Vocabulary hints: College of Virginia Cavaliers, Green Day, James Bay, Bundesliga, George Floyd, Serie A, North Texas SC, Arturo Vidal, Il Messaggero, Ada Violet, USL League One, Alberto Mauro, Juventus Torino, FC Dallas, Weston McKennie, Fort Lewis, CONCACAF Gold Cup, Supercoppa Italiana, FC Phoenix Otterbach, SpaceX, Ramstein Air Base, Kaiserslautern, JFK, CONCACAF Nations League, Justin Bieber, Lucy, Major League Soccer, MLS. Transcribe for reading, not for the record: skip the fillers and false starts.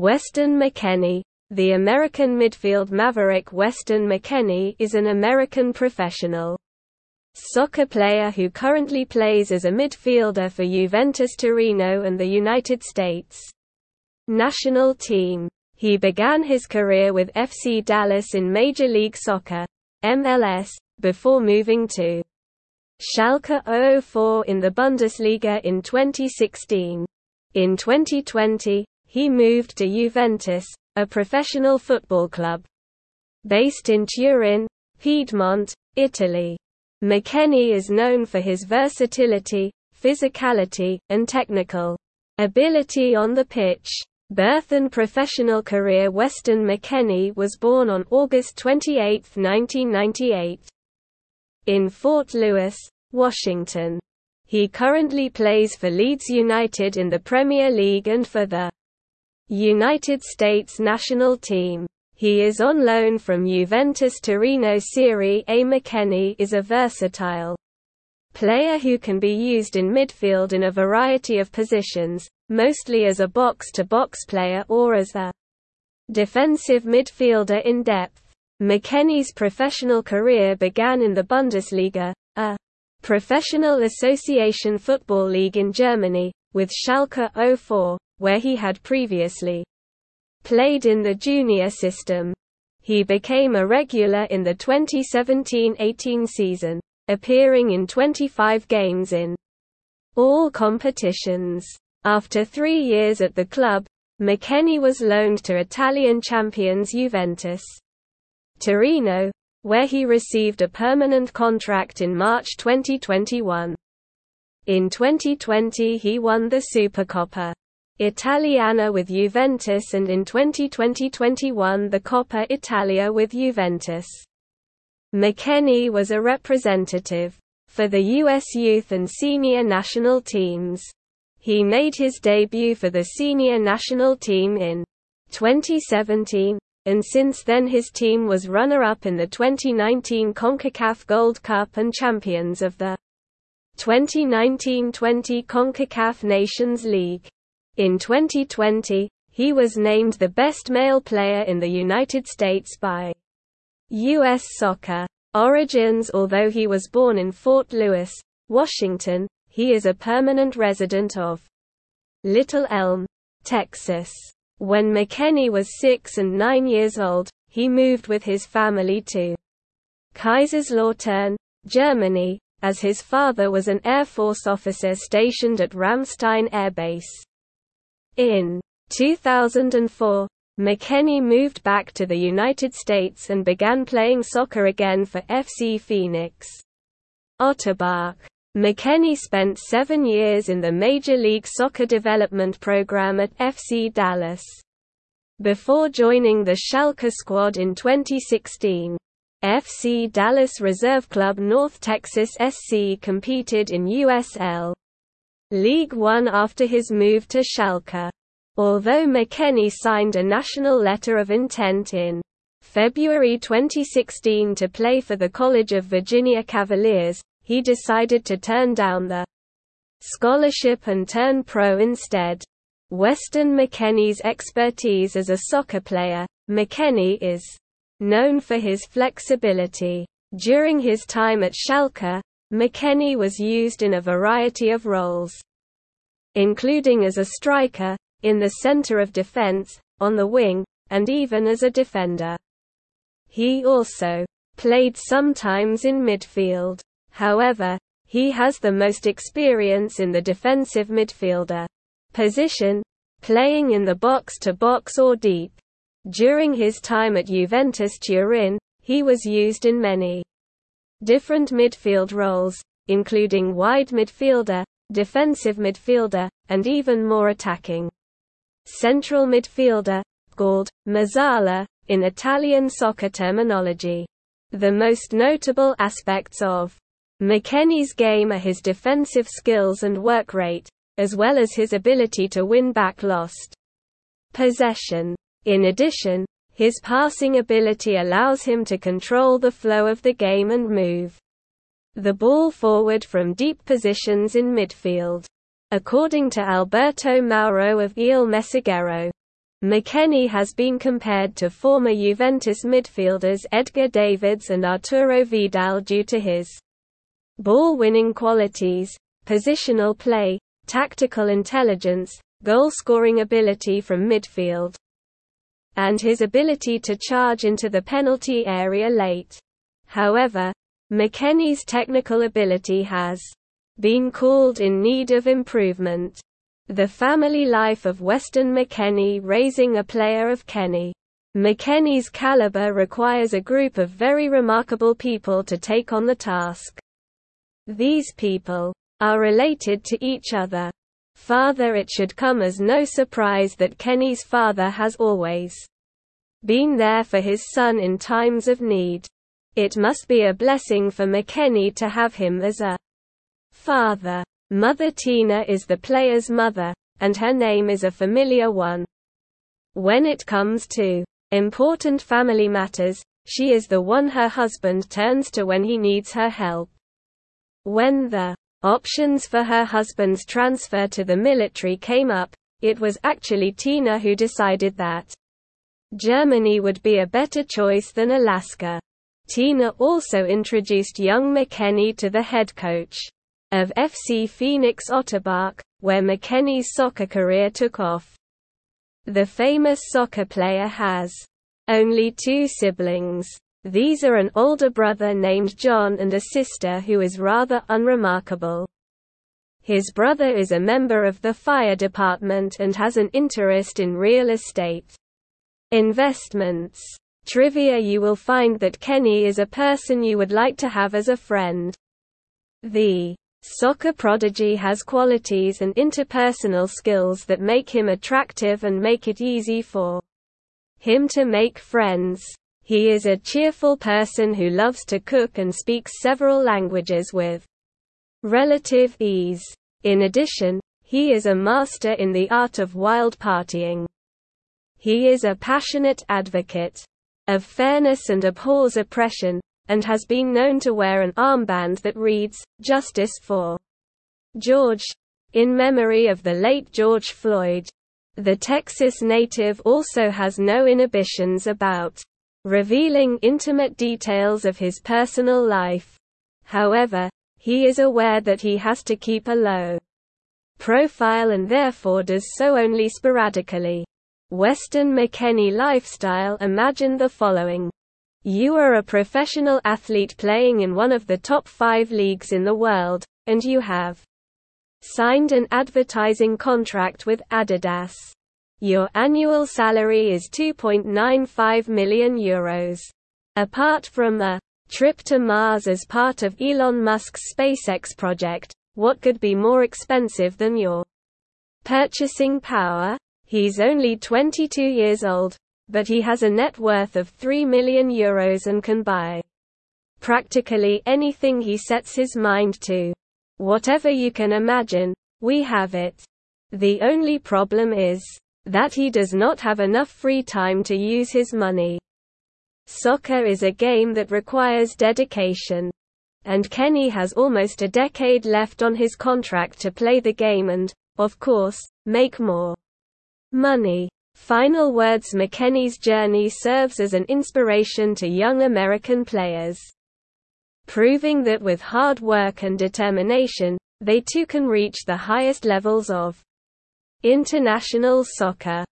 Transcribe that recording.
Weston McKennie. The American midfield maverick Weston McKennie is an American professional soccer player who currently plays as a midfielder for Juventus Torino and the United States national team. He began his career with FC Dallas in Major League Soccer (MLS) before moving to Schalke 04 in the Bundesliga in 2016. In 2020, he moved to Juventus, a professional football club based in Turin, Piedmont, Italy. McKennie is known for his versatility, physicality, and technical ability on the pitch. Birth and professional career. Weston McKennie was born on August 28, 1998, in Fort Lewis, Washington. He currently plays for Leeds United in the Premier League and for the United States national team. He is on loan from Juventus Torino Serie A. McKennie is a versatile player who can be used in midfield in a variety of positions, mostly as a box-to-box player or as a defensive midfielder in depth. McKennie's professional career began in the Bundesliga, a professional association football league in Germany, with Schalke 04, where he had previously played in the junior system. He became a regular in the 2017-18 season, appearing in 25 games in all competitions. After 3 years at the club, McKennie was loaned to Italian champions Juventus Torino, where he received a permanent contract in March 2021. In 2020 he won the Supercoppa Italiana with Juventus and in 2020-21 the Coppa Italia with Juventus. McKennie was a representative for the U.S. youth and senior national teams. He made his debut for the senior national team in 2017, and since then his team was runner-up in the 2019 CONCACAF Gold Cup and champions of the 2019-20 CONCACAF Nations League. In 2020, he was named the best male player in the United States by U.S. Soccer. Origins. Although he was born in Fort Lewis, Washington, he is a permanent resident of Little Elm, Texas. When McKennie was 6 and 9 years old, he moved with his family to Kaiserslautern, Germany, as his father was an Air Force officer stationed at Ramstein Air Base. In 2004, McKennie moved back to the United States and began playing soccer again for FC Phoenix Otterbach. McKennie spent 7 years in the Major League Soccer development program at FC Dallas before joining the Schalke squad in 2016. FC Dallas reserve club North Texas SC competed in USL League One after his move to Schalke. Although McKennie signed a national letter of intent in February 2016 to play for the College of Virginia Cavaliers, he decided to turn down the scholarship and turn pro instead. Weston McKennie's expertise as a soccer player. McKennie is known for his flexibility. During his time at Schalke, McKennie was used in a variety of roles, including as a striker, in the center of defense, on the wing, and even as a defender. He also played sometimes in midfield. However, he has the most experience in the defensive midfielder position, playing in the box-to-box or deep. During his time at Juventus Turin, he was used in many different midfield roles, including wide midfielder, defensive midfielder, and even more attacking central midfielder, called mezzala in Italian soccer terminology. The most notable aspects of McKennie's game are his defensive skills and work rate, as well as his ability to win back lost possession. In addition, his passing ability allows him to control the flow of the game and move the ball forward from deep positions in midfield. According to Alberto Mauro of Il Messaggero, McKennie has been compared to former Juventus midfielders Edgar Davids and Arturo Vidal due to his ball-winning qualities, positional play, tactical intelligence, goal-scoring ability from midfield, and his ability to charge into the penalty area late. However, McKennie's technical ability has been called in need of improvement. The family life of Weston McKennie raising a player of Kenny McKennie's caliber requires a group of very remarkable people to take on the task. These people are related to each other. Father. It should come as no surprise that Kenny's father has always been there for his son in times of need. It must be a blessing for McKennie to have him as a father. Mother. Tina is the player's mother, and her name is a familiar one. When it comes to important family matters, she is the one her husband turns to when he needs her help. When the options for her husband's transfer to the military came up, it was actually Tina who decided that Germany would be a better choice than Alaska. Tina also introduced young McKennie to the head coach of FC Phoenix Otterbach, where McKennie's soccer career took off. The famous soccer player has only two siblings. These are an older brother named John and a sister who is rather unremarkable. His brother is a member of the fire department and has an interest in real estate investments. Trivia: you will find that Kenny is a person you would like to have as a friend. The soccer prodigy has qualities and interpersonal skills that make him attractive and make it easy for him to make friends. He is a cheerful person who loves to cook and speaks several languages with relative ease. In addition, he is a master in the art of wild partying. He is a passionate advocate of fairness and abhors oppression, and has been known to wear an armband that reads, "Justice for George," in memory of the late George Floyd. The Texas native also has no inhibitions about revealing intimate details of his personal life. However, he is aware that he has to keep a low profile and therefore does so only sporadically. Weston McKennie lifestyle. Imagine the following. You are a professional athlete playing in one of the top 5 leagues in the world, and you have signed an advertising contract with Adidas. Your annual salary is €2.95 million. Apart from a trip to Mars as part of Elon Musk's SpaceX project, what could be more expensive than your purchasing power? He's only 22 years old, but he has a net worth of €3 million and can buy practically anything he sets his mind to. Whatever you can imagine, we have it. The only problem is that he does not have enough free time to use his money. Soccer is a game that requires dedication, and Kenny has almost a decade left on his contract to play the game and, of course, make more money. Final words. McKennie's journey serves as an inspiration to young American players, proving that with hard work and determination, they too can reach the highest levels of international soccer.